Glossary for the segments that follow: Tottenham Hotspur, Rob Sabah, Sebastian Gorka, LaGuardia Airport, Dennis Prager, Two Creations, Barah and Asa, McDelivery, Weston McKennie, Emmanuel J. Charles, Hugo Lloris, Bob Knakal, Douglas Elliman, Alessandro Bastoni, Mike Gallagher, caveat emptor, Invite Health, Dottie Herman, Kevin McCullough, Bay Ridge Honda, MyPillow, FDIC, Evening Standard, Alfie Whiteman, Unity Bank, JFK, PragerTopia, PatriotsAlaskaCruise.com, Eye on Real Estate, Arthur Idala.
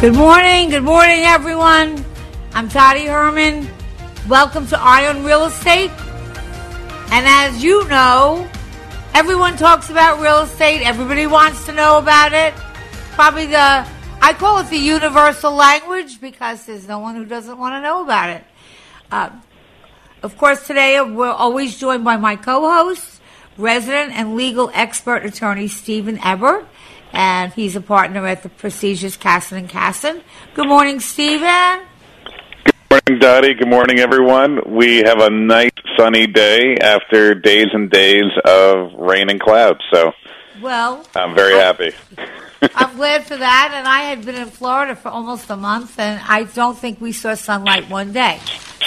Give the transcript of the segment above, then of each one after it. Good morning, everyone. I'm Dottie Herman. Welcome to Eye on Real Estate. And as you know, everyone talks about real estate. Everybody wants to know about it. Probably I call it the universal language because there's no one who doesn't want to know about it. Of course, today we're always joined by my co-host, resident and legal expert attorney Stephen Ebert. And he's a partner at the prestigious Cassin & Cassin. Good morning, Stephen. Good morning, Dottie. Good morning, everyone. We have a nice sunny day after days and days of rain and clouds. So, well, I'm very happy. I'm glad for that. And I had been in Florida for almost a month, and I don't think we saw sunlight one day.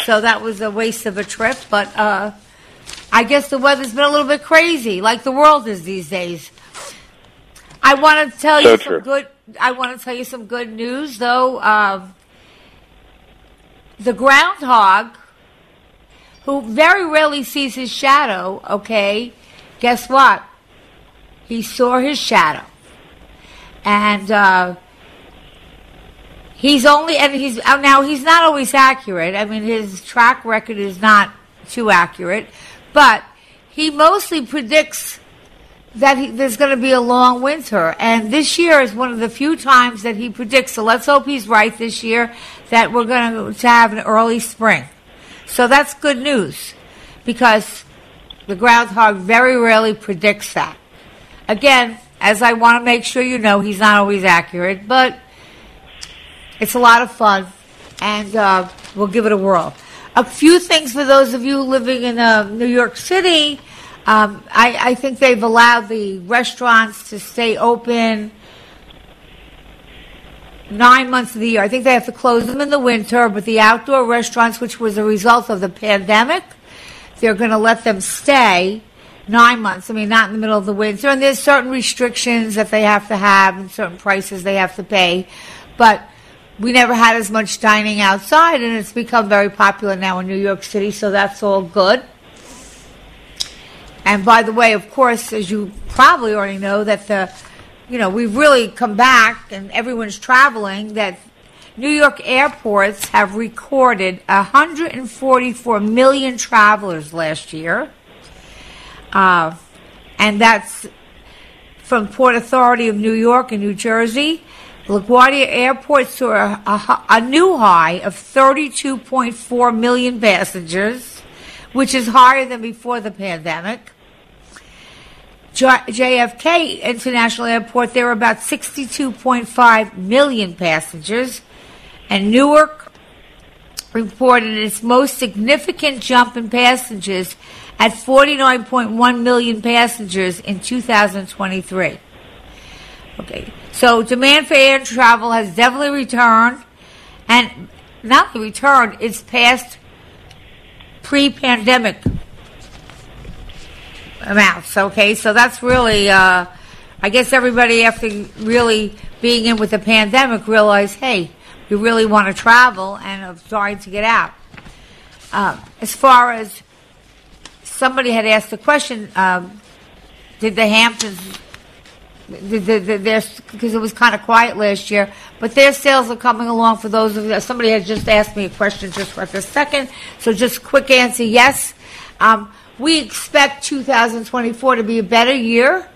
So that was a waste of a trip. But I guess the weather's been a little bit crazy, like the world is these days. I want to tell you some good news, though. The groundhog, who very rarely sees his shadow, okay, guess what? He saw his shadow, and he's not always accurate. I mean, his track record is not too accurate, but he mostly predicts that there's going to be a long winter. And this year is one of the few times that he predicts. So let's hope he's right this year that we're going to have an early spring. So that's good news because the groundhog very rarely predicts that. Again, as I want to make sure you know, he's not always accurate, but it's a lot of fun, and we'll give it a whirl. A few things for those of you living in New York City. I think they've allowed the restaurants to stay open 9 months of the year. I think they have to close them in the winter, but the outdoor restaurants, which was a result of the pandemic, they're going to let them stay 9 months. I mean, not in the middle of the winter. And there's certain restrictions that they have to have and certain prices they have to pay. But we never had as much dining outside, and it's become very popular now in New York City, so that's all good. And by the way, of course, as you probably already know, that we've really come back and everyone's traveling, that New York airports have recorded 144 million travelers last year. And that's from Port Authority of New York and New Jersey. LaGuardia Airport saw a new high of 32.4 million passengers, which is higher than before the pandemic. JFK International Airport, there were about 62.5 million passengers. And Newark reported its most significant jump in passengers at 49.1 million passengers in 2023. Okay, so demand for air travel has definitely returned. And not returned, it's passed pre-pandemic amounts, okay? So that's really, I guess everybody after really being in with the pandemic realized, hey, we really want to travel and are starting to get out. As far as somebody had asked the question, did the Hamptons, because it was kind of quiet last year, but their sales are coming along. For those of you, somebody had just asked me a question just for a second, so just quick answer, yes. We expect 2024 to be a better year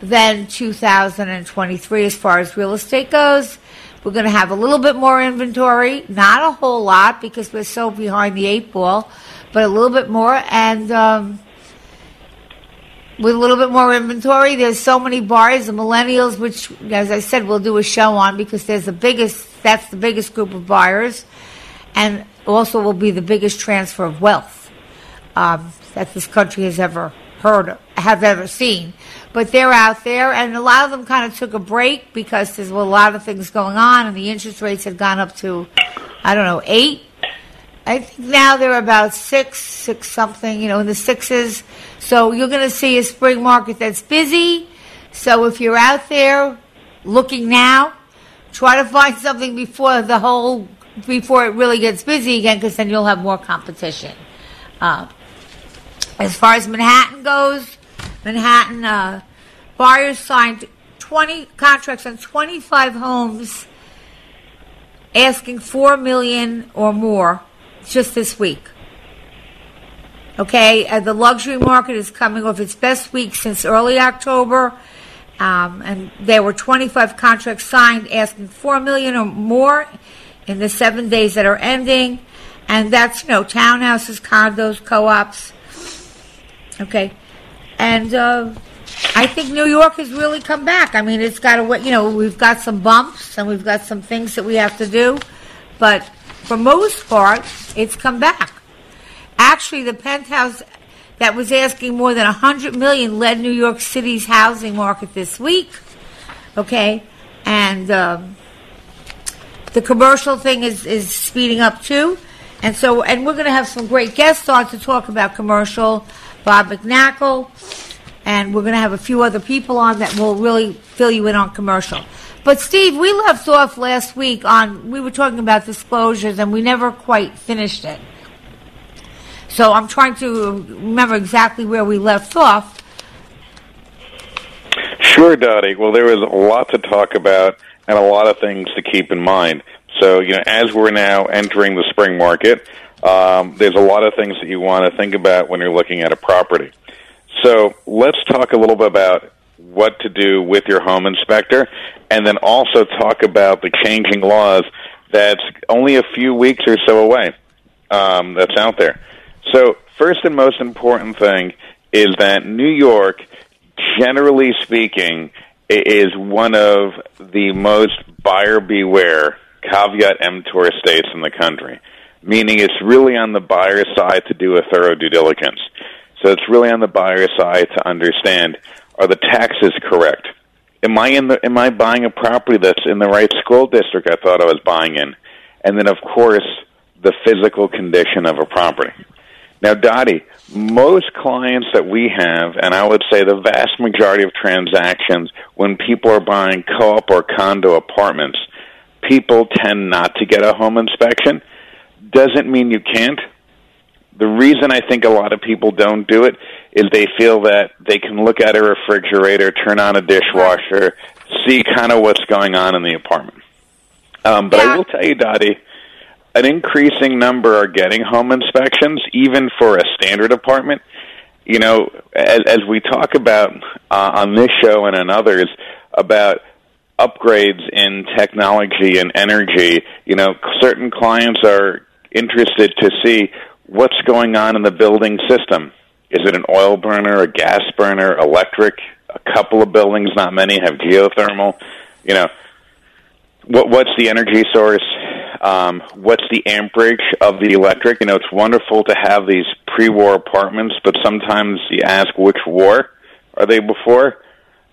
than 2023 as far as real estate goes. We're going to have a little bit more inventory, not a whole lot because we're so behind the eight ball, but a little bit more. And with a little bit more inventory, there's so many bars, the millennials, which, as I said, we'll do a show on because there's the biggest, that's the biggest group of buyers, and also will be the biggest transfer of wealth that this country has ever heard of, have ever seen. But they're out there, and a lot of them kind of took a break because there's a lot of things going on, and the interest rates had gone up to, I don't know, 8. I think now they're about 6 something, you know, in the 6s. So you're going to see a spring market that's busy. So if you're out there looking now, try to find something before the whole, before it really gets busy again, because then you'll have more competition. As far as Manhattan goes, Manhattan buyers signed 20 contracts on 25 homes, asking $4 million or more. Just this week. Okay, the luxury market is coming off its best week since early October, and there were 25 contracts signed asking $4 million or more in the 7 days that are ending, and that's, you know, townhouses, condos, co-ops. Okay, and I think New York has really come back. I mean, it's got a, you know, we've got some bumps and we've got some things that we have to do, but for most part, it's come back. Actually, the penthouse that was asking more than $100 million led New York City's housing market this week. Okay, and the commercial thing is speeding up too. And so, and we're going to have some great guests on to talk about commercial. Bob Knakal, and we're going to have a few other people on that will really fill you in on commercial. But, Steve, we left off last week on, we were talking about disclosures, and we never quite finished it. So I'm trying to remember exactly where we left off. Sure, Dottie. Well, there was a lot to talk about and a lot of things to keep in mind. So, you know, as we're now entering the spring market, there's a lot of things that you want to think about when you're looking at a property. So let's talk a little bit about what to do with your home inspector, and then also talk about the changing laws that's only a few weeks or so away that's out there. So first and most important thing is that New York, generally speaking, is one of the most buyer beware caveat emptor states in the country, meaning it's really on the buyer's side to do a thorough due diligence. So it's really on the buyer's side to understand, are the taxes correct? Am I buying a property that's in the right school district I thought I was buying in? And then, of course, the physical condition of a property. Now, Dottie, most clients that we have, and I would say the vast majority of transactions, when people are buying co-op or condo apartments, people tend not to get a home inspection. Doesn't mean you can't. The reason I think a lot of people don't do it is they feel that they can look at a refrigerator, turn on a dishwasher, see kind of what's going on in the apartment. But yeah. I will tell you, Dottie, an increasing number are getting home inspections, even for a standard apartment. You know, as we talk about on this show and on others about upgrades in technology and energy, you know, certain clients are interested to see what's going on in the building system. Is it an oil burner, a gas burner, electric? A couple of buildings, not many, have geothermal. You know, what's the energy source? What's the amperage of the electric? You know, it's wonderful to have these pre-war apartments, but sometimes you ask, which war are they before?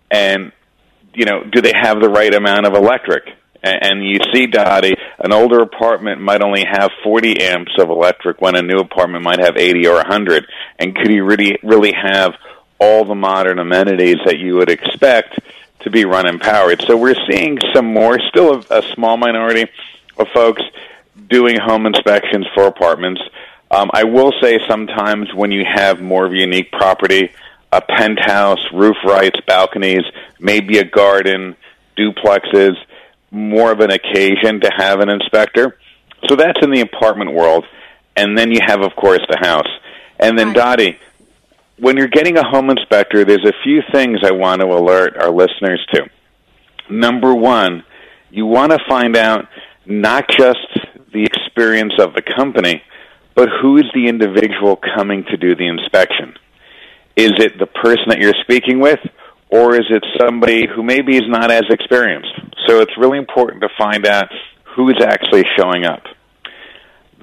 And, you know, do they have the right amount of electric? And you see, Dottie, an older apartment might only have 40 amps of electric when a new apartment might have 80 or 100. And could you really have all the modern amenities that you would expect to be run powered? So we're seeing some more, still a small minority of folks doing home inspections for apartments. I will say sometimes when you have more of a unique property, a penthouse, roof rights, balconies, maybe a garden, duplexes, more of an occasion to have an inspector. So that's in the apartment world. And then you have, of course, the house. And then, Dottie, when you're getting a home inspector, there's a few things I want to alert our listeners to. Number one, you want to find out not just the experience of the company, but who is the individual coming to do the inspection. Is it the person that you're speaking with, or is it somebody who maybe is not as experienced? So it's really important to find out who is actually showing up.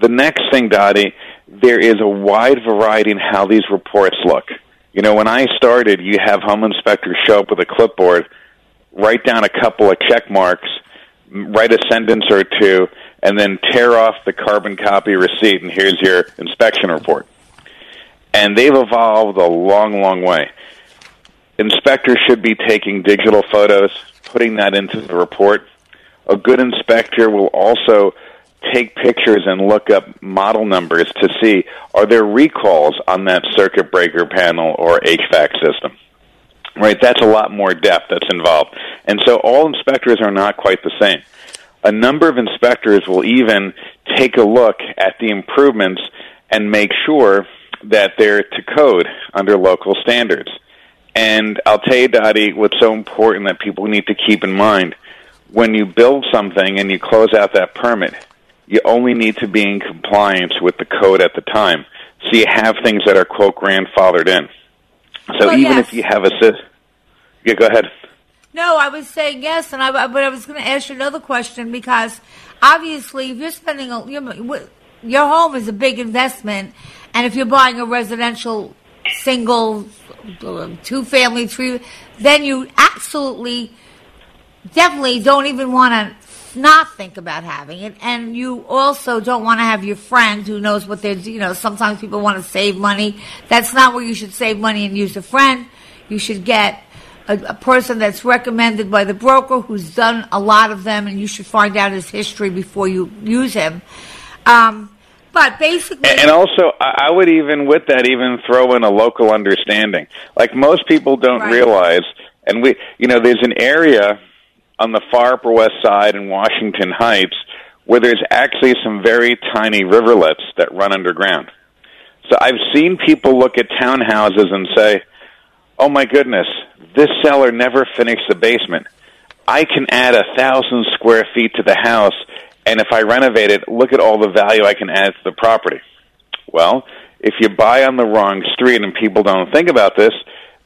The next thing, Dottie, there is a wide variety in how these reports look. You know, when I started, you have home inspectors show up with a clipboard, write down a couple of check marks, write a sentence or two, and then tear off the carbon copy receipt, and here's your inspection report. And they've evolved a long, long way. Inspectors should be taking digital photos, putting that into the report. A good inspector will also take pictures and look up model numbers to see, are there recalls on that circuit breaker panel or HVAC system? Right, that's a lot more depth that's involved. And so all inspectors are not quite the same. A number of inspectors will even take a look at the improvements and make sure that they're to code under local standards. And I'll tell you, Dottie, what's so important that people need to keep in mind, when you build something and you close out that permit, you only need to be in compliance with the code at the time. So you have things that are, quote, grandfathered in. So well, even if you have yeah, go ahead. No, I was saying yes, and but I was going to ask you another question, because obviously if you're spending your home is a big investment, and if you're buying a residential single, two-family, three, then you absolutely, definitely don't even want to not think about having it. And you also don't want to have your friend who knows what they're, sometimes people want to save money. That's not where you should save money and use a friend. You should get a person that's recommended by the broker who's done a lot of them, and you should find out his history before you use him. But basically, and also, I would even with that even throw in a local understanding. Like most people don't realize, and there's an area on the far upper west side in Washington Heights where there's actually some very tiny riverlets that run underground. So I've seen people look at townhouses and say, "Oh my goodness, this seller never finished the basement. I can add 1,000 square feet to the house. And if I renovate it, look at all the value I can add to the property." Well, if you buy on the wrong street, and people don't think about this,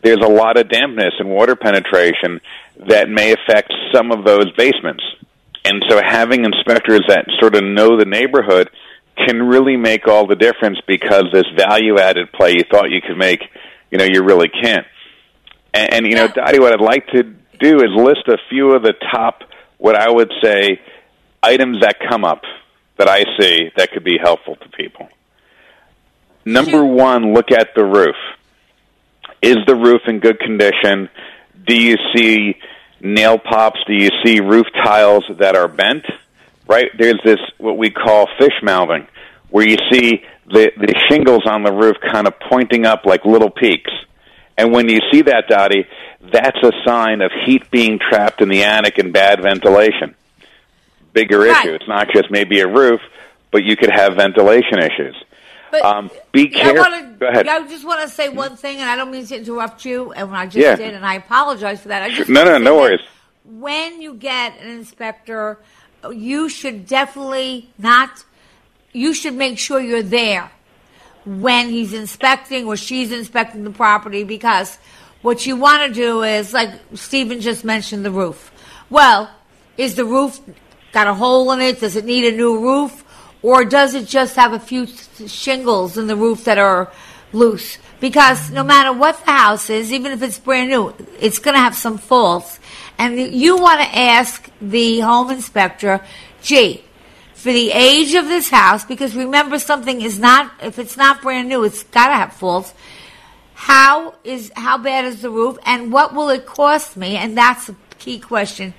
there's a lot of dampness and water penetration that may affect some of those basements. And so having inspectors that sort of know the neighborhood can really make all the difference, because this value-added play you thought you could make, you really can't. And Dottie, what I'd like to do is list a few of the top, what I would say, items that come up that I see that could be helpful to people. Number one, look at the roof. Is the roof in good condition? Do you see nail pops? Do you see roof tiles that are bent? Right? There's this, what we call fish mouthing, where you see the shingles on the roof kind of pointing up like little peaks. And when you see that, Dottie, that's a sign of heat being trapped in the attic and bad ventilation. Bigger issue. It's not just maybe a roof, but you could have ventilation issues. But be careful. Go ahead. I just want to say one thing, and I don't mean to interrupt you, and I just did, and I apologize for that. No worries. When you get an inspector, you should definitely you should make sure you're there when he's inspecting or she's inspecting the property, because what you want to do is, like Stephen just mentioned, the roof. Well, is the roof got a hole in it? Does it need a new roof? Or does it just have a few shingles in the roof that are loose? Because no matter what the house is, even if it's brand new, it's going to have some faults. And you want to ask the home inspector, for the age of this house, because remember, something is not, if it's not brand new, it's got to have faults. How bad is the roof? And what will it cost me? And that's a key question.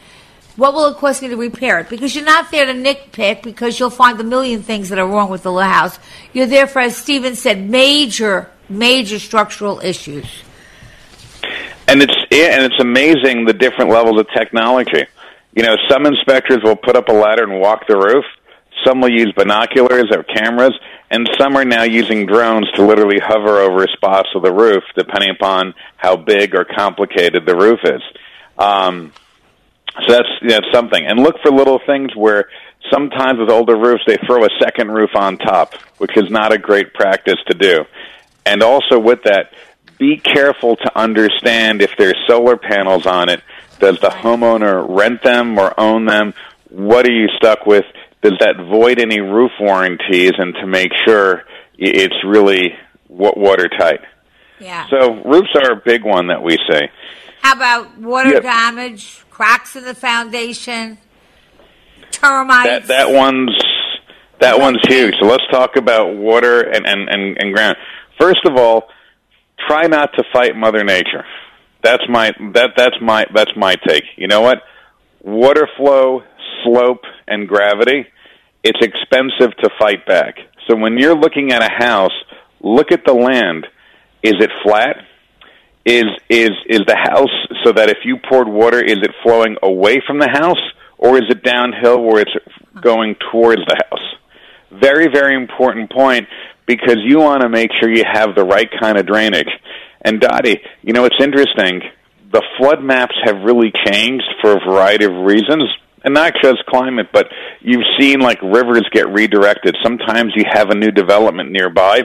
What will it cost me to repair it? Because you're not there to nitpick, because you'll find a million things that are wrong with the house. You're there for, as Stephen said, major, major structural issues. And it's amazing the different levels of technology. Some inspectors will put up a ladder and walk the roof. Some will use binoculars or cameras. And some are now using drones to literally hover over spots of the roof, depending upon how big or complicated the roof is. So that's something. And look for little things where sometimes with older roofs, they throw a second roof on top, which is not a great practice to do. And also with that, be careful to understand if there's solar panels on it. Does the homeowner rent them or own them? What are you stuck with? Does that void any roof warranties? And to make sure it's really watertight. Yeah. So roofs are a big one that we see. How about water damage, cracks in the foundation, termites? That one's huge. So let's talk about water and ground. First of all, try not to fight Mother Nature. That's my take. You know what? Water flow, slope, and gravity, it's expensive to fight back. So when you're looking at a house, look at the land. Is it flat? Is the house, so that if you poured water, is it flowing away from the house, or is it downhill where it's going towards the house? Very, very important point, because you want to make sure you have the right kind of drainage. And Dottie, you know, it's interesting. The flood maps have really changed for a variety of reasons, and not just climate, but you've seen like rivers get redirected. Sometimes you have a new development nearby,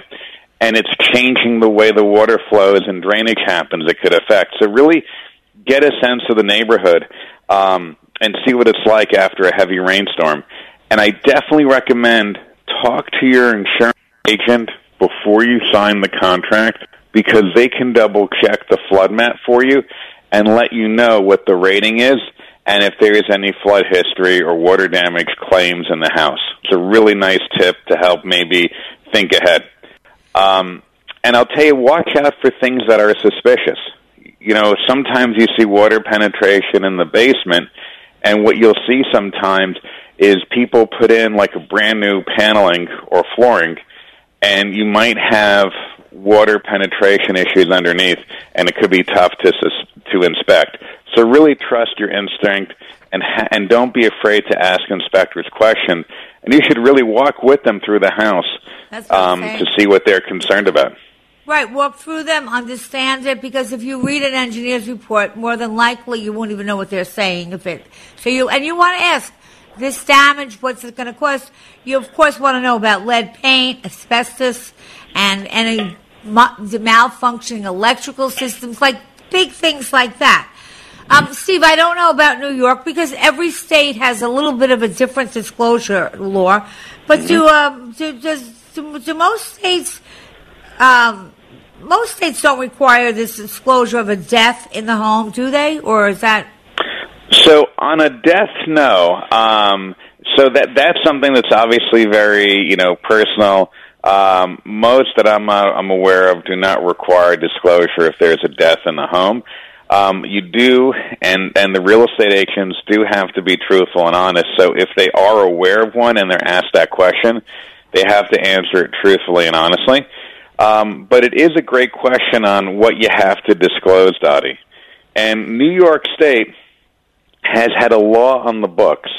and it's changing the way the water flows and drainage happens. It could affect. So really get a sense of the neighborhood and see what it's like after a heavy rainstorm. And I definitely recommend talk to your insurance agent before you sign the contract, because they can double-check the flood map for you and let you know what the rating is and if there is any flood history or water damage claims in the house. It's a really nice tip to help maybe think ahead. And I'll tell you, watch out for things that are suspicious. You know, sometimes you see water penetration in the basement, and what you'll see sometimes is people put in like a brand-new paneling or flooring, and you might have water penetration issues underneath, and it could be tough to inspect. So really trust your instinct, and don't be afraid to ask inspectors questions. And you should really walk with them through the house to see what they're concerned about. Right, walk through them, understand it, because if you read an engineer's report, more than likely you won't even know what they're saying. And you want to ask, this damage, what's it going to cost? You, of course, want to know about lead paint, asbestos, and any malfunctioning electrical systems, like big things like that. Steve, I don't know about New York, because every state has a little bit of a different disclosure law. But do most states, don't require this disclosure of a death in the home, do they? Or is that? So on a death, no. So that's something that's obviously very, personal. Most that I'm aware of do not require disclosure if there's a death in the home. You do, and the real estate agents do have to be truthful and honest. So if they are aware of one and they're asked that question, they have to answer it truthfully and honestly. But it is a great question on what you have to disclose, Dottie. And New York State has had a law on the books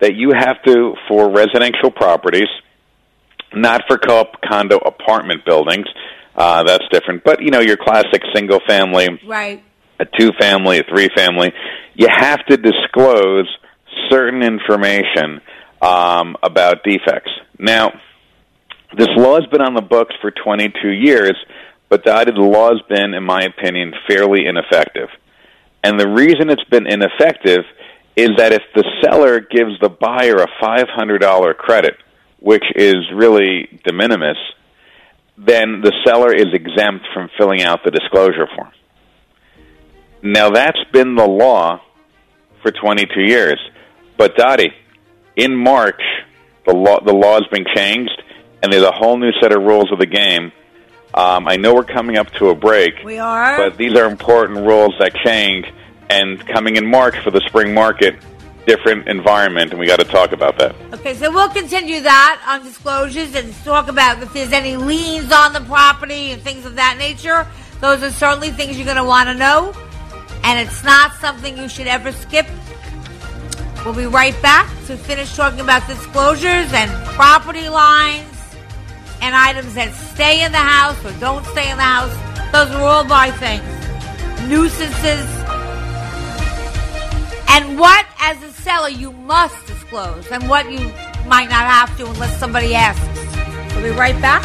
that you have to, for residential properties, not for co-op condo apartment buildings, that's different, but, your classic single family, right, a two-family, a three-family, you have to disclose certain information about defects. Now, this law has been on the books for 22 years, but the law has been, in my opinion, fairly ineffective. And the reason it's been ineffective is that if the seller gives the buyer a $500 credit, which is really de minimis, then the seller is exempt from filling out the disclosure form. Now, that's been the law for 22 years. But, Dottie, in March, the law has been changed, and there's a whole new set of rules of the game. I know we're coming up to a break. We are. But these are important rules that change. And coming in March for the spring market, different environment, and we got to talk about that. Okay, so we'll continue that on disclosures and talk about if there's any liens on the property and things of that nature. Those are certainly things you're going to want to know. And it's not something you should ever skip. We'll be right back to finish talking about disclosures and property lines and items that stay in the house or don't stay in the house, those are all my things. Nuisances. And what, as a seller, you must disclose, and what you might not have to unless somebody asks. We'll be right back.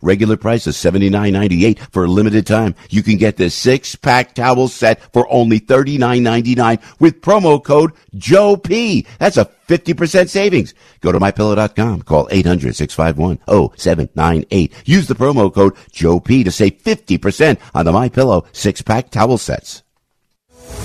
Regular price is $79.98 for a limited time. You can get this 6-pack towel set for only $39.99 with promo code Joe P. That's a 50% savings. Go to MyPillow.com. Call 800-651-0798. Use the promo code Joe P to save 50% on the MyPillow 6-pack towel sets.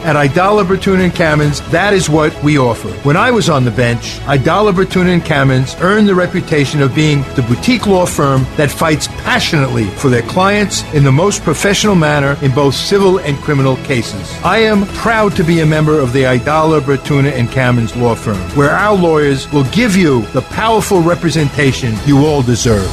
At Idala, Bertuna & Kamens, that is what we offer. When I was on the bench, Idala, Bertuna & Kamens earned the reputation of being the boutique law firm that fights passionately for their clients in the most professional manner in both civil and criminal cases. I am proud to be a member of the Idala, Bertuna & Kamens law firm, where our lawyers will give you the powerful representation you all deserve.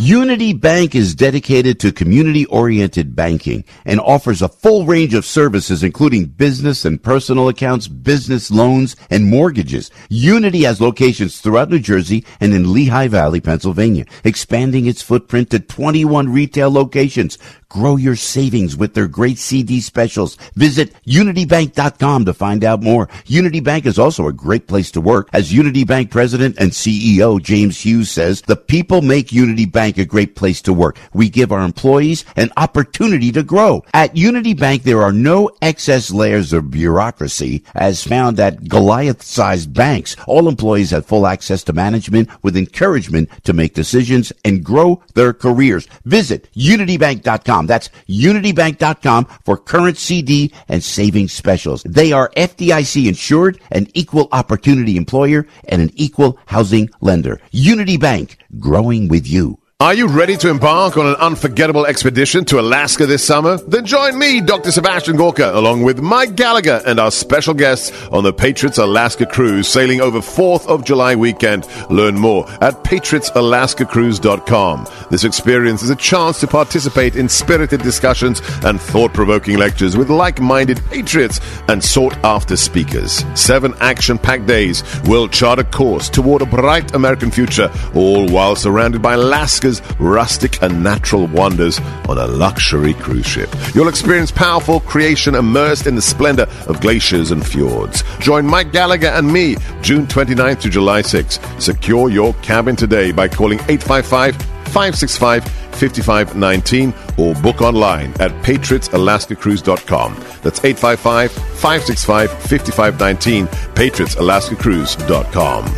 Unity Bank is dedicated to community-oriented banking and offers a full range of services, including business and personal accounts, business loans, and mortgages. Unity has locations throughout New Jersey and in Lehigh Valley, Pennsylvania, expanding its footprint to 21 retail locations. Grow your savings with their great CD specials. Visit UnityBank.com to find out more. Unity Bank is also a great place to work. As Unity Bank President and CEO James Hughes says, the people make Unity Bank a great place to work. We give our employees an opportunity to grow. At Unity Bank, there are no excess layers of bureaucracy as found at Goliath-sized banks. All employees have full access to management with encouragement to make decisions and grow their careers. Visit UnityBank.com. That's UnityBank.com for current CD and savings specials. They are FDIC insured, an equal opportunity employer, and an equal housing lender. Unity Bank, growing with you. Are you ready to embark on an unforgettable expedition to Alaska this summer? Then join me, Dr. Sebastian Gorka, along with Mike Gallagher and our special guests on the Patriots Alaska Cruise, sailing over 4th of July weekend. Learn more at PatriotsAlaskaCruise.com. This experience is a chance to participate in spirited discussions and thought-provoking lectures with like-minded patriots and sought-after speakers. 7 action-packed days will chart a course toward a bright American future, all while surrounded by Alaska rustic and natural wonders on a luxury cruise ship. You'll experience powerful creation immersed in the splendor of glaciers and fjords. Join Mike Gallagher and me June 29th to July 6th. Secure your cabin today by calling 855-565-5519 or book online at PatriotsAlaskaCruise.com. That's 855-565-5519, PatriotsAlaskaCruise.com.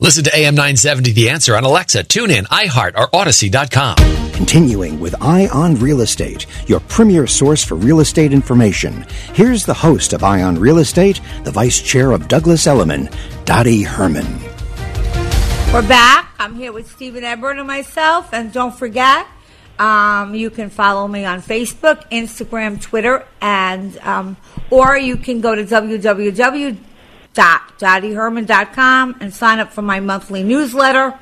Listen to AM 970 The Answer on Alexa, TuneIn, iHeart, or Odyssey.com. Continuing with Eye on Real Estate, your premier source for real estate information. Here's the host of Eye on Real Estate, the vice chair of Douglas Elliman, Dottie Herman. We're back. I'm here with Stephen Ebert and myself. And don't forget, you can follow me on Facebook, Instagram, Twitter, and or you can go to www.DottieHerman.com and sign up for my monthly newsletter.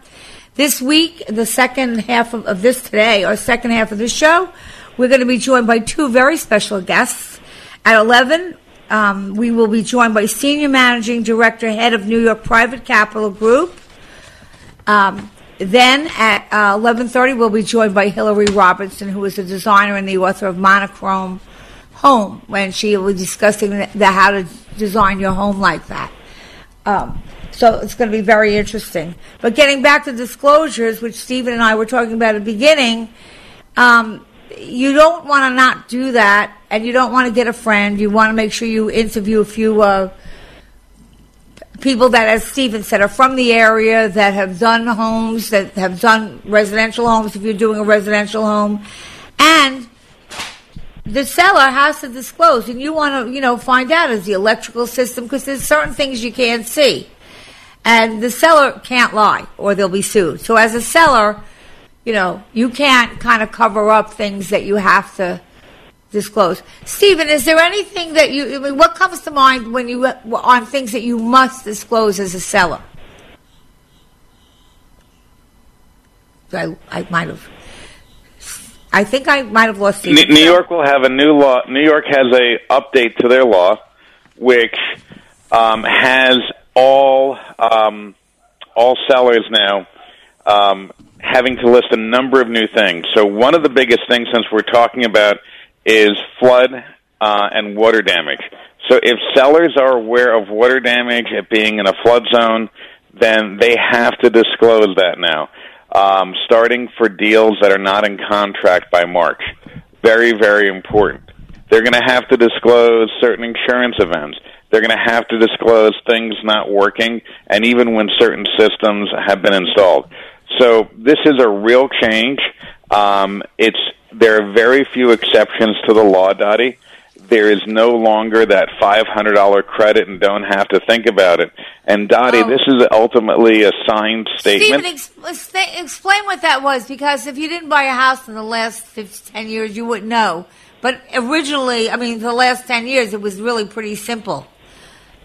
This week, the second half of this today, or second half of this show, we're going to be joined by 2 very special guests. At 11, we will be joined by Senior Managing Director, Head of New York Private Capital Group. Then at 11:30, we'll be joined by Hillary Robertson, who is a designer and the author of Monochrome home when she was discussing how to design your home like that. So it's going to be very interesting. But getting back to disclosures, which Stephen and I were talking about at the beginning, you don't want to not do that, and you don't want to get a friend. You want to make sure you interview a few people that, as Stephen said, are from the area, that have done homes, that have done residential homes, if you're doing a residential home. And the seller has to disclose, and you want to, find out, is the electrical system, because there's certain things you can't see. And the seller can't lie, or they'll be sued. So as a seller, you can't kind of cover up things that you have to disclose. Stephen, is there anything that what comes to mind when you on things that you must disclose as a seller? I think I might have lost Stephen. New York will have a new law. New York has a update to their law, which has all sellers now having to list a number of new things. So one of the biggest things, since we're talking about, is flood and water damage. So if sellers are aware of water damage, it being in a flood zone, then they have to disclose that now, starting for deals that are not in contract by March. Very, very important. They're going to have to disclose certain insurance events. They're going to have to disclose things not working, and even when certain systems have been installed. So this is a real change. There are very few exceptions to the law, Dottie. There is no longer that $500 credit and don't have to think about it. And, Dottie, this is ultimately a signed statement. Stephen, explain what that was, because if you didn't buy a house in the last 10 years, you wouldn't know. But originally, the last 10 years, it was really pretty simple.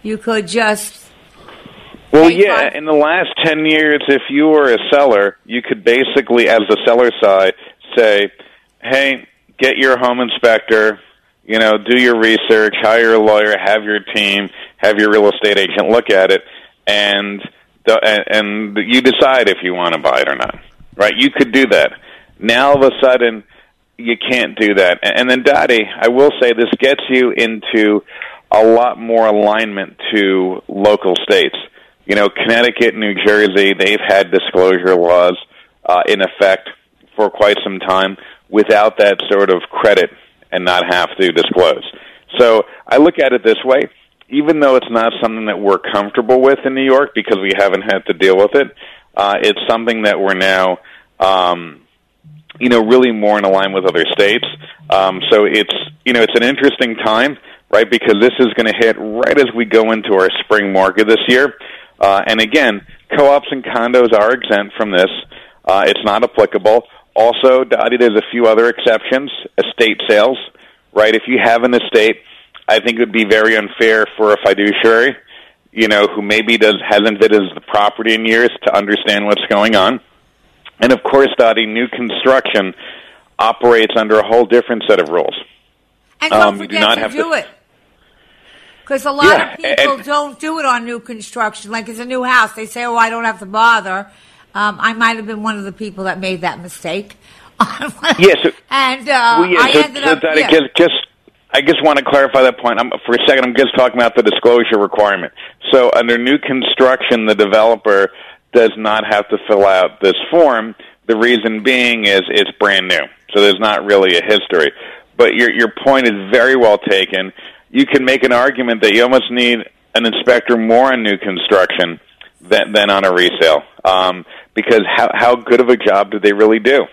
You could just... Well, yeah, in the last 10 years, if you were a seller, you could basically, as the seller side, say, hey, get your home inspector, do your research, hire a lawyer, have your team, have your real estate agent look at it, and you decide if you want to buy it or not, right? You could do that. Now, all of a sudden, you can't do that. And then, Dottie, I will say this gets you into a lot more alignment to local states. Connecticut, New Jersey, they've had disclosure laws in effect for quite some time without that sort of credit and not have to disclose. So I look at it this way. Even though it's not something that we're comfortable with in New York because we haven't had to deal with it, it's something that we're now, really more in alignment with other states. So it's, it's an interesting time, right, because this is going to hit right as we go into our spring market this year. And again, co-ops and condos are exempt from this. It's not applicable. Also, Dottie, there's a few other exceptions. Estate sales, right? If you have an estate, I think it would be very unfair for a fiduciary, who maybe hasn't visited the property in years to understand what's going on. And of course, Dottie, new construction operates under a whole different set of rules. And don't forget, you do not have to do it. Because a lot of people don't do it on new construction. Like it's a new house. They say, I don't have to bother. I might have been one of the people that made that mistake. Yes. And I just want to clarify that point. For a second, I'm just talking about the disclosure requirement. So under new construction, the developer does not have to fill out this form. The reason being is it's brand new. So there's not really a history. But your point is very well taken. You can make an argument that you almost need an inspector more on new construction than on a resale, because how good of a job did they really do?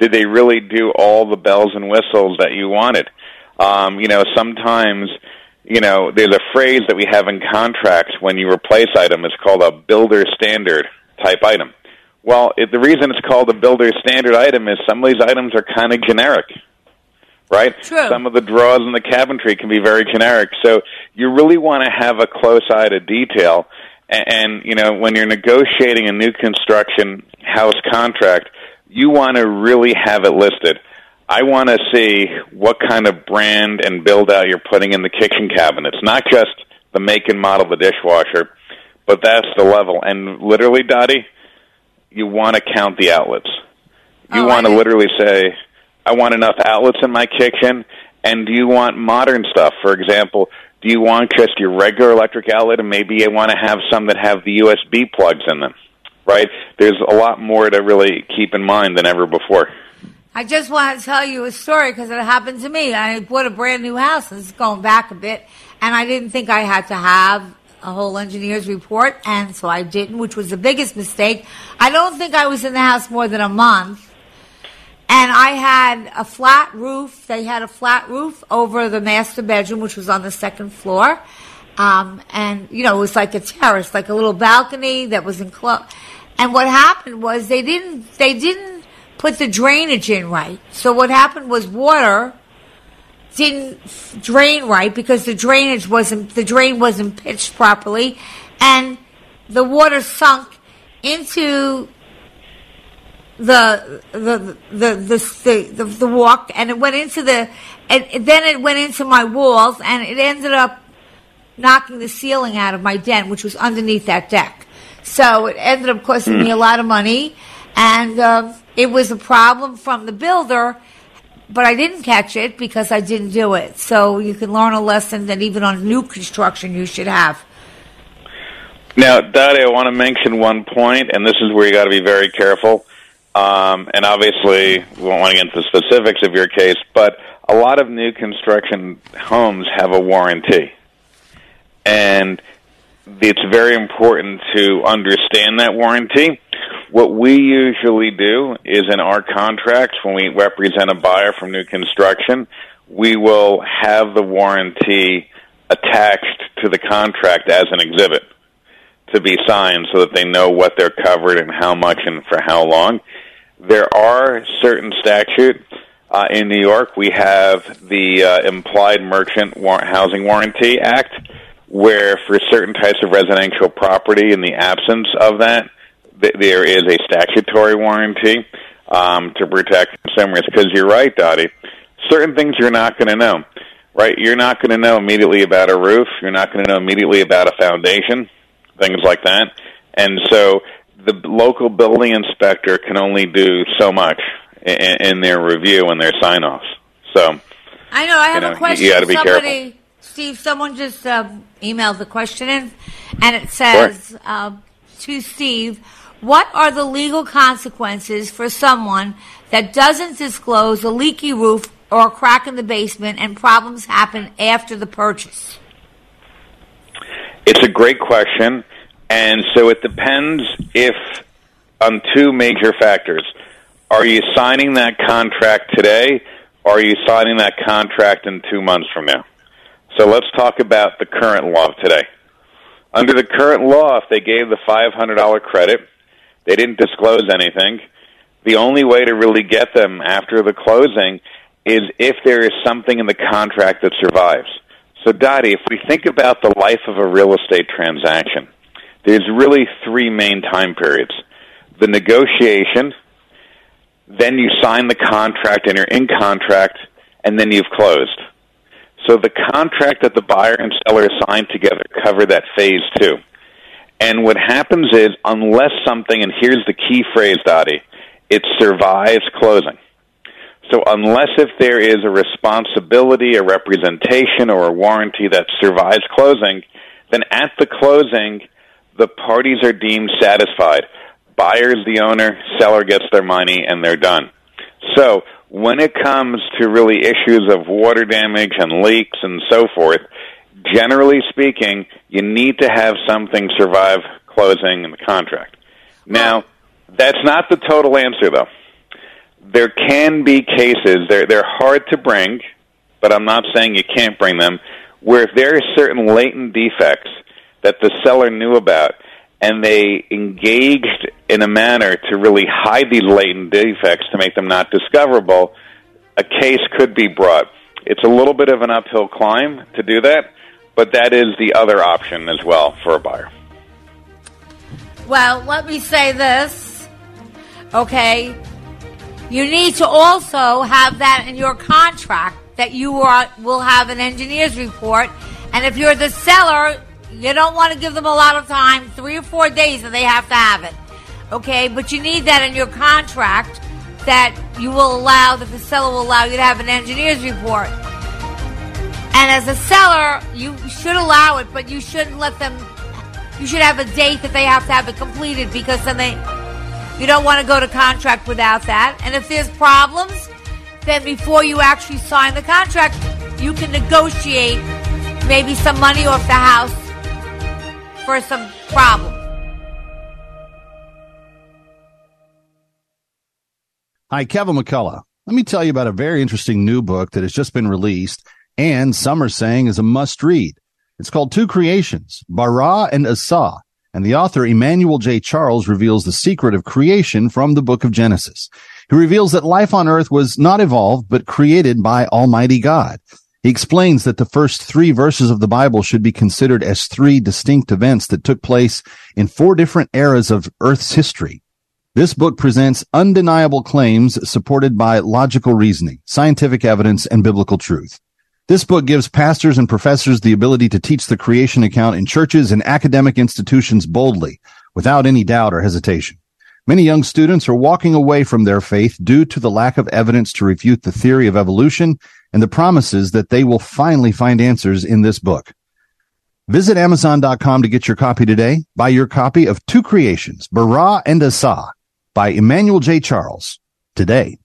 Did they really do all the bells and whistles that you wanted? Sometimes, there's a phrase that we have in contracts when you replace item. It's called a builder standard type item. Well, the reason it's called a builder standard item is some of these items are kind of generic. Right? True. Some of the draws in the cabinetry can be very generic. So you really want to have a close eye to detail. And when you're negotiating a new construction house contract, you want to really have it listed. I want to see what kind of brand and build-out you're putting in the kitchen cabinets, not just the make and model of the dishwasher, but that's the level. And literally, Dottie, you want to count the outlets. You want to literally say... I want enough outlets in my kitchen, And do you want modern stuff? For example, do you want just your regular electric outlet, and maybe you want to have some that have the USB plugs in them, right? There's a lot more to really keep in mind than ever before. I just want to tell you a story because it happened to me. I bought a brand new house, this is going back a bit, and I didn't think I had to have a whole engineer's report, and so I didn't, which was the biggest mistake. I don't think I was in the house more than a month. And I had a flat roof. They had a flat roof over the master bedroom, which was on the second floor. And, you know, it was like a terrace, like a little balcony that was enclosed. And what happened was they didn't put the drainage in right. So what happened was water didn't drain right because the drain wasn't pitched properly. And the water sunk into the walk, and it went into then it went into my walls, and it ended up knocking the ceiling out of my den, which was underneath that deck. So it ended up costing me a lot of money, and it was a problem from the builder, but I didn't catch it because I didn't do it. So you can learn a lesson that even on new construction you should have. Now, Dottie, I want to mention one point, and this is where you got to be very careful. And obviously, we won't want to get into the specifics of your case, but a lot of new construction homes have a warranty. And it's very important to understand that warranty. What we usually do is in our contracts, when we represent a buyer from new construction, we will have the warranty attached to the contract as an exhibit to be signed so that they know what they're covered and how much and for how long. There are certain statutes in New York. We have the Implied Merchant Housing Warranty Act, where for certain types of residential property, in the absence of that, there is a statutory warranty to protect consumers. Because you're right, Dottie, certain things you're not going to know, right? You're not going to know immediately about a roof. You're not going to know immediately about a foundation, things like that. And so the local building inspector can only do so much in their review and their sign-offs. So I know I have a question. You got to be careful. Steve, someone just emailed the question in, and it says to Steve, what are the legal consequences for someone that doesn't disclose a leaky roof or a crack in the basement and problems happen after the purchase? It's a great question. And so it depends on two major factors. Are you signing that contract today, or are you signing that contract in 2 months from now? So let's talk about the current law of today. Under the current law, if they gave the $500 credit, they didn't disclose anything, the only way to really get them after the closing is if there is something in the contract that survives. So, Dottie, if we think about the life of a real estate transaction, there's really three main time periods. The negotiation, then you sign the contract and you're in contract, and then you've closed. So the contract that the buyer and seller signed together cover that phase too. And what happens is, unless something, and here's the key phrase, Dottie, it survives closing. So unless if there is a responsibility, a representation, or a warranty that survives closing, then at the closing, the parties are deemed satisfied. Buyer's the owner, seller gets their money, and they're done. So when it comes to really issues of water damage and leaks and so forth, generally speaking, you need to have something survive closing in the contract. Now, that's not the total answer, though. There can be cases, they're hard to bring, but I'm not saying you can't bring them, where if there are certain latent defects that the seller knew about and they engaged in a manner to really hide these latent defects to make them not discoverable, a case could be brought. It's a little bit of an uphill climb to do that, but that is the other option as well for a buyer. Well, let me say this, okay? You need to also have that in your contract that you will have an engineer's report. And if you're the seller, you don't want to give them a lot of time, 3 or 4 days, and they have to have it. Okay, but you need that in your contract that you will allow, that the seller will allow you to have an engineer's report. And as a seller, you should allow it, but you shouldn't let them, you should have a date that they have to have it completed, because then you don't want to go to contract without that. And if there's problems, then before you actually sign the contract, you can negotiate maybe some money off the house for some problem. Hi, Kevin McCullough. Let me tell you about a very interesting new book that has just been released, and some are saying is a must-read. It's called Two Creations, Barah and Asa, and the author Emmanuel J. Charles reveals the secret of creation from the book of Genesis. He reveals that life on earth was not evolved, but created by Almighty God. He explains that the first three verses of the Bible should be considered as three distinct events that took place in four different eras of Earth's history. This book presents undeniable claims supported by logical reasoning, scientific evidence, and biblical truth. This book gives pastors and professors the ability to teach the creation account in churches and academic institutions boldly, without any doubt or hesitation. Many young students are walking away from their faith due to the lack of evidence to refute the theory of evolution and the promises that they will finally find answers in this book. Visit Amazon.com to get your copy today. Buy your copy of Two Creations, Barah and Asa, by Emmanuel J. Charles today.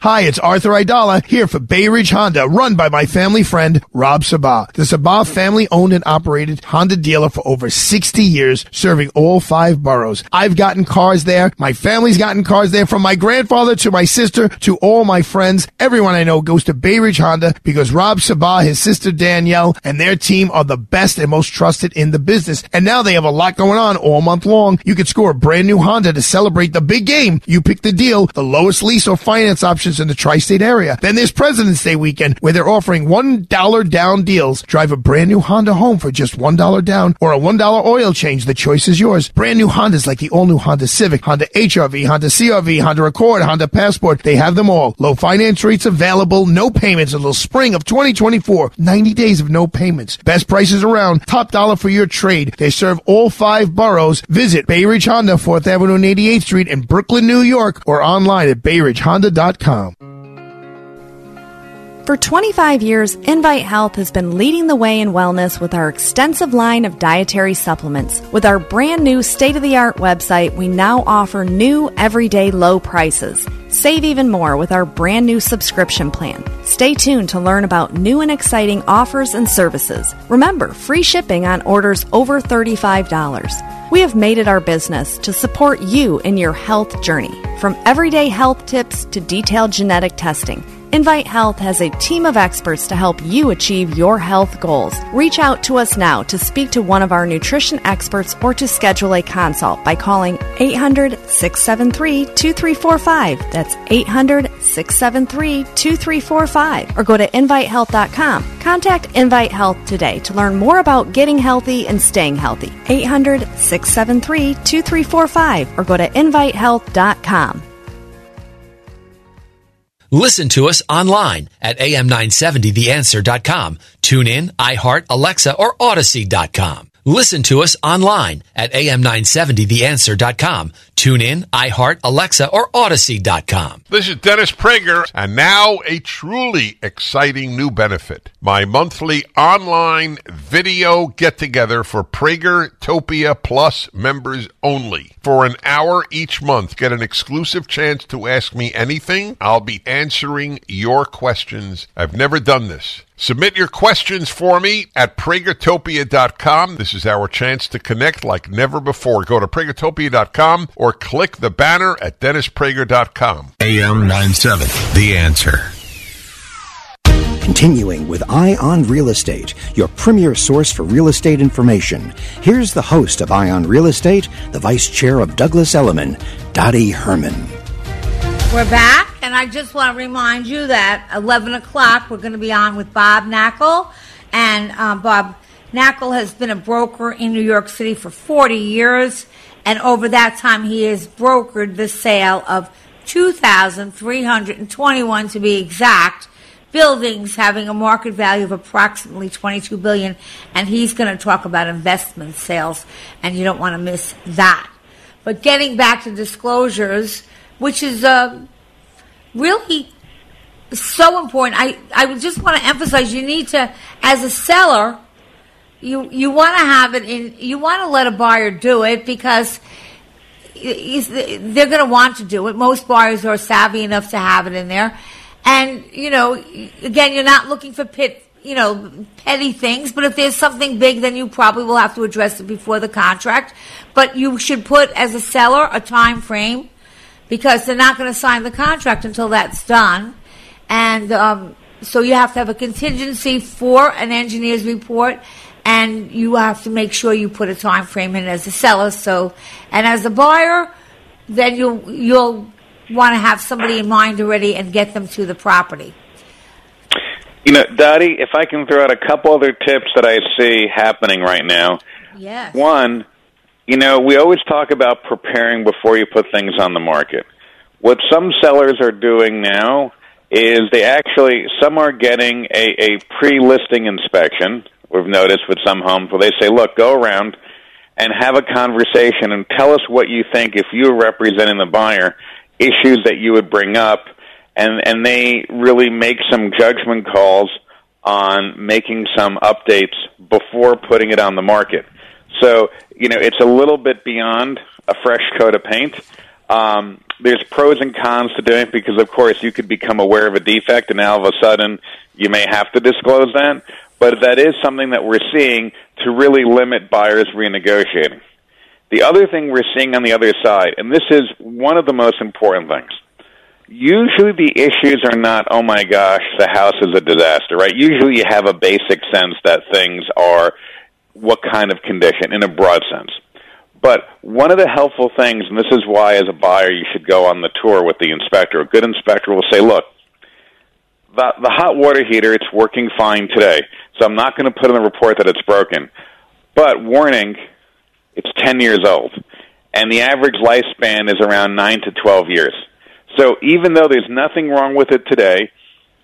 Hi, it's Arthur Idala here for Bay Ridge Honda, run by my family friend, Rob Sabah. The Sabah family owned and operated Honda dealer for over 60 years, serving all five boroughs. I've gotten cars there. My family's gotten cars there, from my grandfather to my sister to all my friends. Everyone I know goes to Bay Ridge Honda because Rob Sabah, his sister Danielle, and their team are the best and most trusted in the business. And now they have a lot going on all month long. You could score a brand new Honda to celebrate the big game. You pick the deal, the lowest lease or finance options in the tri-state area. Then there's President's Day weekend, where they're offering $1 down deals. Drive a brand new Honda home for just $1 down, or a $1 oil change. The choice is yours. Brand new Hondas like the all-new Honda Civic, Honda HRV, Honda CRV, Honda Accord, Honda Passport. They have them all. Low finance rates available. No payments until spring of 2024. 90 days of no payments. Best prices around. Top dollar for your trade. They serve all five boroughs. Visit Bay Ridge Honda, 4th Avenue and 88th Street in Brooklyn, New York, or online at BayRidgeHonda.com. For 25 years, Invite Health has been leading the way in wellness with our extensive line of dietary supplements. With our brand new state-of-the-art website, we now offer new, everyday low prices. Save even more with our brand new subscription plan. Stay tuned to learn about new and exciting offers and services. Remember, free shipping on orders over $35. We have made it our business to support you in your health journey. From everyday health tips to detailed genetic testing, Invite Health has a team of experts to help you achieve your health goals. Reach out to us now to speak to one of our nutrition experts or to schedule a consult by calling 800-673-2345. That's 800-673-2345. Or go to invitehealth.com. Contact Invite Health today to learn more about getting healthy and staying healthy. 800-673-2345. Or go to invitehealth.com. Listen to us online at am970theanswer.com. Tune in, iHeart, Alexa, or Odyssey.com. Listen to us online at am970theanswer.com. Tune in, iHeart, Alexa, or Odyssey.com. This is Dennis Prager, and now a truly exciting new benefit. My monthly online video get-together for PragerTopia Plus members only. For an hour each month, get an exclusive chance to ask me anything. I'll be answering your questions. I've never done this. Submit your questions for me at PragerTopia.com. This is our chance to connect like never before. Go to PragerTopia.com or click the banner at DennisPrager.com. AM 97, The Answer. Continuing with Eye on Real Estate, your premier source for real estate information. Here's the host of Eye on Real Estate, the vice chair of Douglas Elliman, Dottie Herman. We're back, and I just want to remind you that 11 o'clock we're going to be on with Bob Knakal. And Bob Knakal has been a broker in New York City for 40 years. And over that time, he has brokered the sale of 2,321, to be exact, buildings having a market value of approximately $22 billion. And he's going to talk about investment sales, and you don't want to miss that. But getting back to disclosures, which is really so important. I just want to emphasize, you need to, as a seller, you want to have it in, you want to let a buyer do it because they're going to want to do it. Most buyers are savvy enough to have it in there. And, you know, again, you're not looking for petty things, but if there's something big, then you probably will have to address it before the contract. But you should put, as a seller, a time frame, because they're not going to sign the contract until that's done. And so you have to have a contingency for an engineer's report, and you have to make sure you put a time frame in as a seller. So, and as a buyer, then you'll want to have somebody in mind already and get them to the property. You know, Dottie, if I can throw out a couple other tips that I see happening right now. Yes. One, you know, we always talk about preparing before you put things on the market. What some sellers are doing now is some are getting a pre-listing inspection, we've noticed with some homes, where they say, look, go around and have a conversation and tell us what you think, if you were representing the buyer, issues that you would bring up. And they really make some judgment calls on making some updates before putting it on the market. So, you know, it's a little bit beyond a fresh coat of paint. There's pros and cons to doing it because, of course, you could become aware of a defect and now all of a sudden you may have to disclose that. But that is something that we're seeing to really limit buyers renegotiating. The other thing we're seeing on the other side, and this is one of the most important things, usually the issues are not, oh my gosh, the house is a disaster, right? Usually you have a basic sense that things are what kind of condition in a broad sense. But one of the helpful things, and this is why as a buyer you should go on the tour with the inspector, a good inspector will say, look, the hot water heater, it's working fine today, so I'm not going to put in the report that it's broken. But warning, it's 10 years old, and the average lifespan is around 9 to 12 years. So even though there's nothing wrong with it today,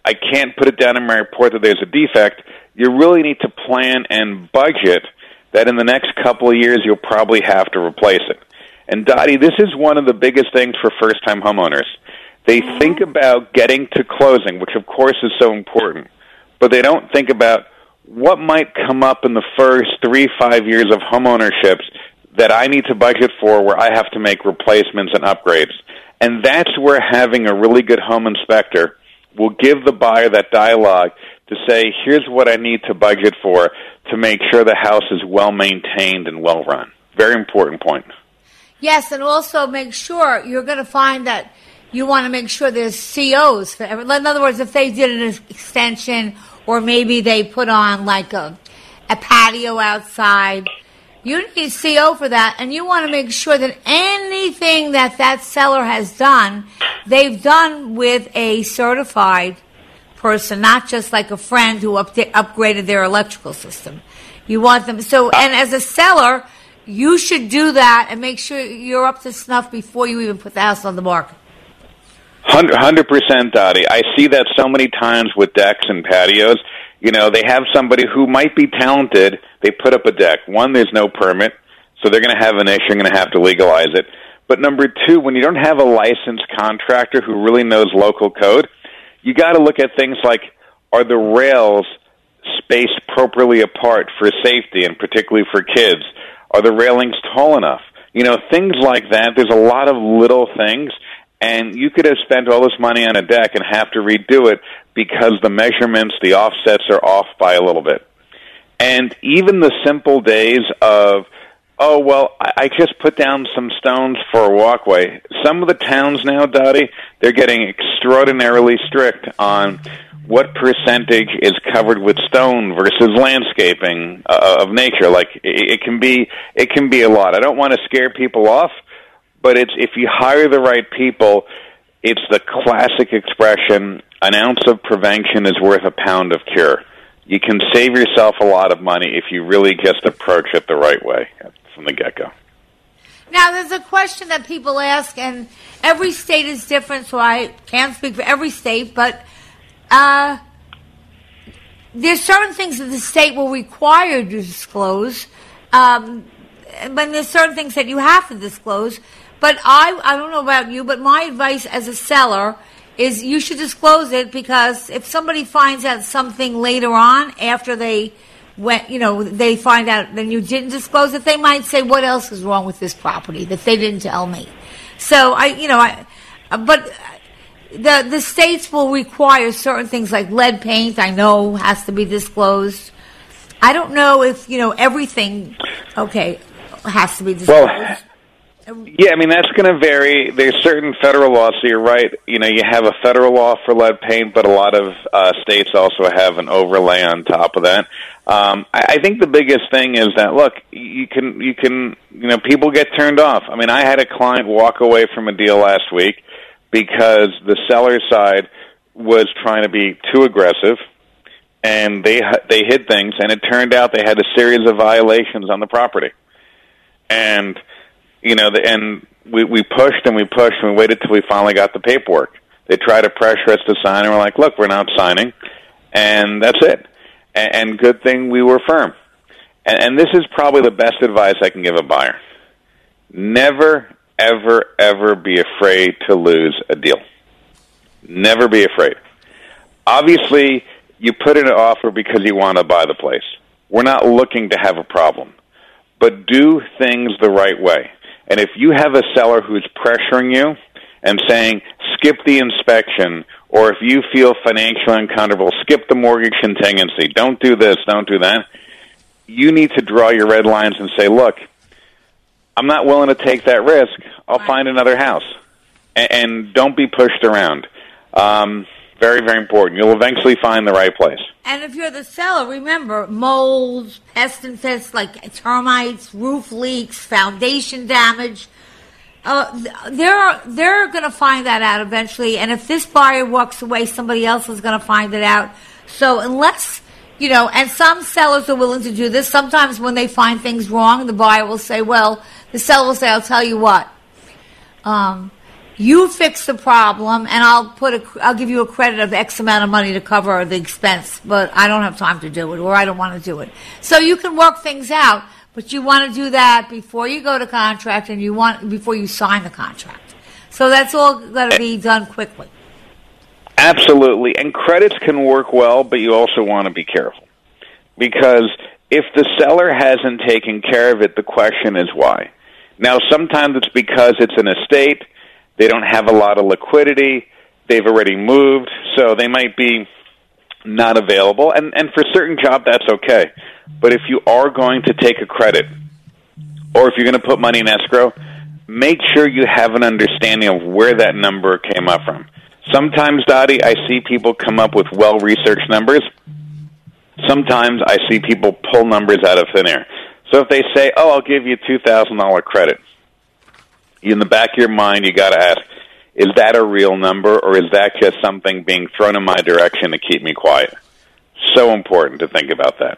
I can't put it down in my report that there's a defect. You really need to plan and budget that in the next couple of years you'll probably have to replace it. And, Dottie, this is one of the biggest things for first-time homeowners. They think about getting to closing, which, of course, is so important, but they don't think about what might come up in the first 3-5 years of homeownerships that I need to budget for where I have to make replacements and upgrades. And that's where having a really good home inspector will give the buyer that dialogue to say, here's what I need to budget for to make sure the house is well-maintained and well-run. Very important point. Yes, and also make sure you're going to find that you want to make sure there's COs. In other words, if they did an extension or maybe they put on like a patio outside, you need CO for that, and you want to make sure that anything that seller has done, they've done with a certified person, not just like a friend who upgraded their electrical system. You want them. So, and as a seller, you should do that and make sure you're up to snuff before you even put the house on the market. 100%, Dottie. I see that so many times with decks and patios. You know, they have somebody who might be talented. They put up a deck. One, there's no permit, so they're going to have an issue. They're going to have to legalize it. But number two, when you don't have a licensed contractor who really knows local code, you got to look at things like, are the rails spaced properly apart for safety and particularly for kids? Are the railings tall enough? You know, things like that. There's a lot of little things. And you could have spent all this money on a deck and have to redo it because the measurements, the offsets are off by a little bit. And even the simple days of, oh, well, I just put down some stones for a walkway. Some of the towns now, Dottie, they're getting extraordinarily strict on what percentage is covered with stone versus landscaping of nature. Like, it can be a lot. I don't want to scare people off. But it's if you hire the right people, it's the classic expression, an ounce of prevention is worth a pound of cure. You can save yourself a lot of money if you really just approach it the right way from the get-go. Now, there's a question that people ask, and every state is different, so I can't speak for every state, but there's certain things that the state will require you to disclose, but there's certain things that you have to disclose. But I don't know about you, but my advice as a seller is you should disclose it, because if somebody finds out something later on after they went, you know, they find out then you didn't disclose it, they might say, what else is wrong with this property that they didn't tell me? So but the states will require certain things like lead paint, I know, has to be disclosed. I don't know if, everything, has to be disclosed. Well, yeah, that's going to vary. There's certain federal laws, so you're right. You have a federal law for lead paint, but a lot of states also have an overlay on top of that. I think the biggest thing is that, look, you can people get turned off. I had a client walk away from a deal last week because the seller side was trying to be too aggressive, and they hid things, and it turned out they had a series of violations on the property. And, and we pushed and we pushed and we waited till we finally got the paperwork. They tried to pressure us to sign, and we're like, look, we're not signing, and that's it. And good thing we were firm. And this is probably the best advice I can give a buyer. Never, ever, ever be afraid to lose a deal. Never be afraid. Obviously, you put in an offer because you want to buy the place. We're not looking to have a problem. But do things the right way. And if you have a seller who's pressuring you and saying, skip the inspection, or if you feel financially uncomfortable, skip the mortgage contingency, don't do this, don't do that, you need to draw your red lines and say, look, I'm not willing to take that risk. I'll find another house. And don't be pushed around. Very, very important. You'll eventually find the right place. And if you're the seller, remember, molds, pest and pests like termites, roof leaks, foundation damage. They're going to find that out eventually. And if this buyer walks away, somebody else is going to find it out. So unless, and some sellers are willing to do this. Sometimes when they find things wrong, the buyer will say, I'll tell you what. You fix the problem, and I'll give you a credit of X amount of money to cover the expense, but I don't have time to do it, or I don't want to do it. So you can work things out, but you want to do that before you go to contract, and before you sign the contract. So that's all got to be done quickly. Absolutely, and credits can work well, but you also want to be careful, because if the seller hasn't taken care of it, the question is why. Now, sometimes it's because it's an estate. They don't have a lot of liquidity. They've already moved, so they might be not available. And for a certain job, that's okay. But if you are going to take a credit, or if you're going to put money in escrow, make sure you have an understanding of where that number came up from. Sometimes, Dottie, I see people come up with well-researched numbers. Sometimes I see people pull numbers out of thin air. So if they say, I'll give you $2,000 credit, in the back of your mind, you got to ask, is that a real number, or is that just something being thrown in my direction to keep me quiet? So important to think about that.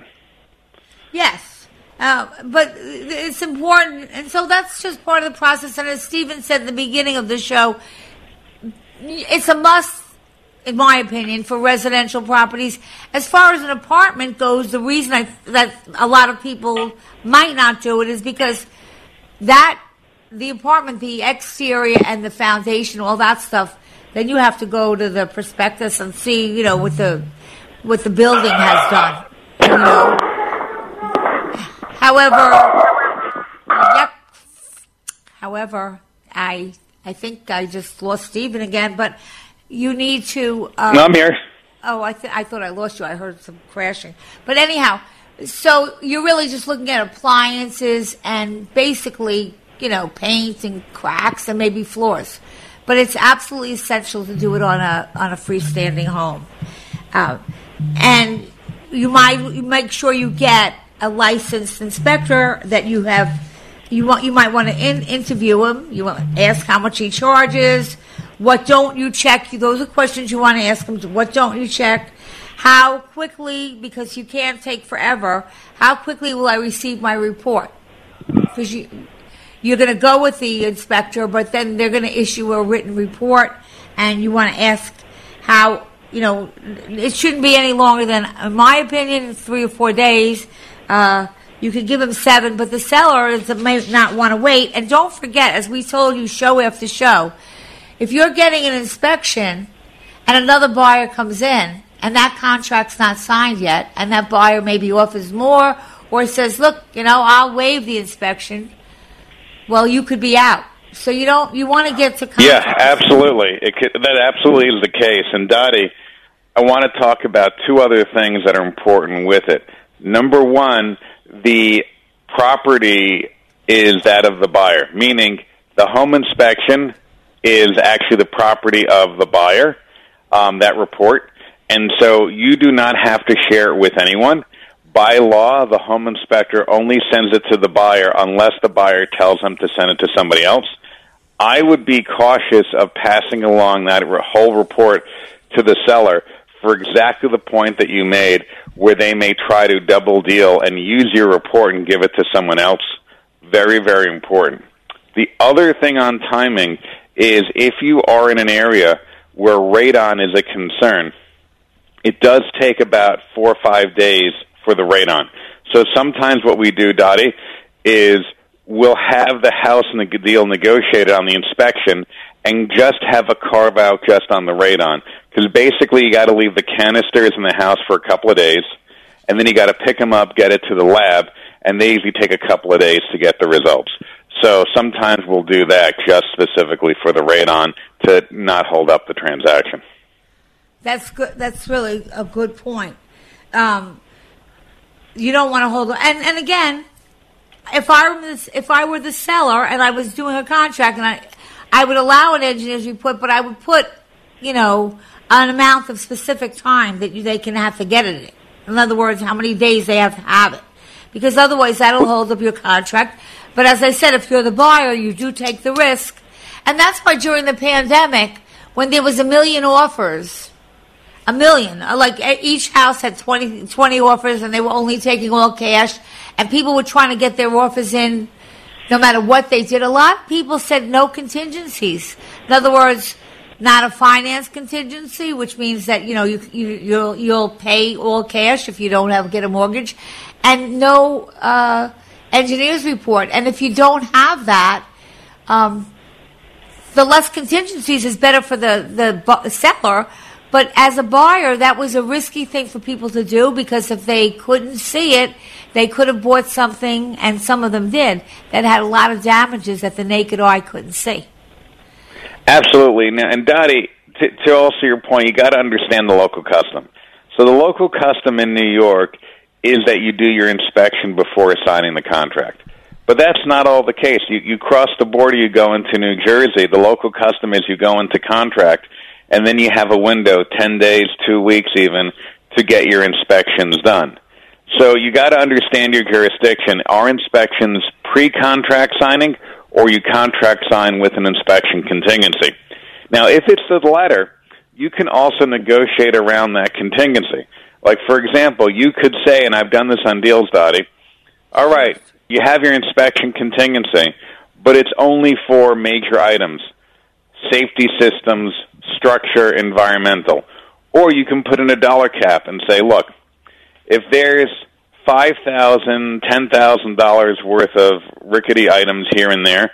Yes, but it's important, and so that's just part of the process. And as Stephen said at the beginning of the show, it's a must, in my opinion, for residential properties. As far as an apartment goes, the reason that a lot of people might not do it is because the apartment, the exterior and the foundation, all that stuff, then you have to go to the prospectus and see, what the building has done. However, I think I just lost Stephen again, but you need to... no, I'm here. Oh, I thought I lost you. I heard some crashing. But anyhow, so you're really just looking at appliances and basically... paint and cracks and maybe floors. But it's absolutely essential to do it on a freestanding home. And you might make sure you get a licensed inspector that you have. You might want to interview him. You want to ask how much he charges. What don't you check? Those are questions you want to ask him. What don't you check? How quickly, because you can't take forever, how quickly will I receive my report? Because you're going to go with the inspector, but then they're going to issue a written report, and you want to ask how, it shouldn't be any longer than, in my opinion, 3 or 4 days. You could give them 7, but the seller may not want to wait. And don't forget, as we told you show after show, if you're getting an inspection, and another buyer comes in, and that contract's not signed yet, and that buyer maybe offers more or says, look, you know, I'll waive the inspection, well, you could be out. So you don't. You want to get to contract. Yeah, absolutely. That absolutely is the case. And, Dottie, I want to talk about two other things that are important with it. Number one, the property is that of the buyer, meaning the home inspection is actually the property of the buyer, that report. And so you do not have to share it with anyone. By law, the home inspector only sends it to the buyer unless the buyer tells him to send it to somebody else. I would be cautious of passing along that whole report to the seller for exactly the point that you made, where they may try to double deal and use your report and give it to someone else. Very, very important. The other thing on timing is if you are in an area where radon is a concern, it does take about 4 or 5 days for the radon. So sometimes what we do, Dottie, is we'll have the house and the deal negotiated on the inspection and just have a carve-out just on the radon. Because basically you got to leave the canisters in the house for a couple of days, and then you got to pick them up, get it to the lab, and they usually take a couple of days to get the results. So sometimes we'll do that just specifically for the radon to not hold up the transaction. That's good. That's really a good point. You don't want to hold on. And again, if I were the seller and I was doing a contract, and I would allow an engineer's report, but I would put, you know, an amount of specific time that they can have to get it in. In other words, how many days they have to have it. Because otherwise that'll hold up your contract. But as I said, if you're the buyer, you do take the risk. And that's why during the pandemic, when there was 1 million offers, like each house had 20 offers, and they were only taking all cash, and people were trying to get their offers in no matter what they did. A lot of people said no contingencies. In other words, not a finance contingency, which means that, you know, you'll pay all cash if you don't get a mortgage, and no engineer's report. And if you don't have that, the less contingencies is better for the seller. But as a buyer, that was a risky thing for people to do, because if they couldn't see it, they could have bought something, and some of them did, that had a lot of damages that the naked eye couldn't see. Absolutely. And, Dottie, to also your point, you got to understand the local custom. So the local custom in New York is that you do your inspection before signing the contract. But that's not all the case. You cross the border, you go into New Jersey. The local custom is you go into contract, and then you have a window, 10 days, 2 weeks even, to get your inspections done. So you got to understand your jurisdiction. Are inspections pre-contract signing, or you contract sign with an inspection contingency? Now, if it's the latter, you can also negotiate around that contingency. Like, for example, you could say, and I've done this on deals, Dottie, all right, you have your inspection contingency, but it's only for major items, safety systems, structure, environmental. Or you can put in a dollar cap and say, look, if there's $5,000, $10,000 worth of rickety items here and there,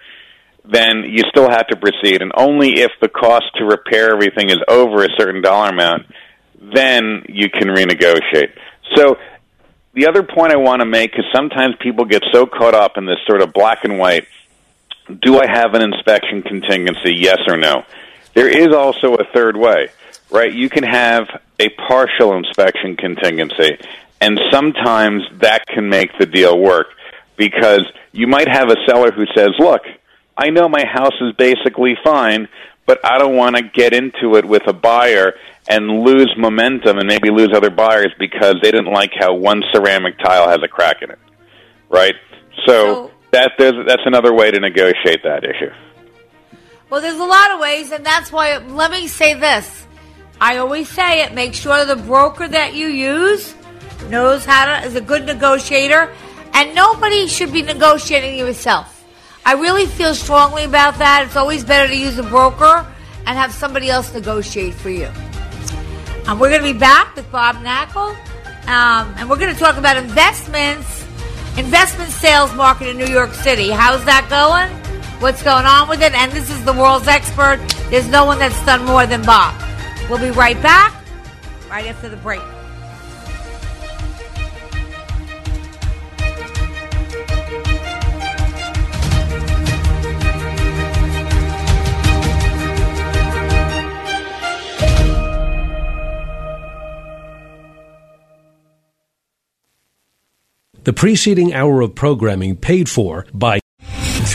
then you still have to proceed. And only if the cost to repair everything is over a certain dollar amount, then you can renegotiate. So the other point I want to make is sometimes people get so caught up in this sort of black and white, do I have an inspection contingency, yes or no? There is also a third way, right? You can have a partial inspection contingency, and sometimes that can make the deal work, because you might have a seller who says, look, I know my house is basically fine, but I don't want to get into it with a buyer and lose momentum and maybe lose other buyers because they didn't like how one ceramic tile has a crack in it, right? So that's another way to negotiate that issue. Well, there's a lot of ways, and that's why, let me say this. I always say it, make sure the broker that you use knows how to, is a good negotiator, and nobody should be negotiating yourself. I really feel strongly about that. It's always better to use a broker and have somebody else negotiate for you. We're going to be back with Bob Knakal, and we're going to talk about investment sales market in New York City. How's that going? What's going on with it? And this is the world's expert. There's no one that's done more than Bob. We'll be right back, right after the break. The preceding hour of programming paid for by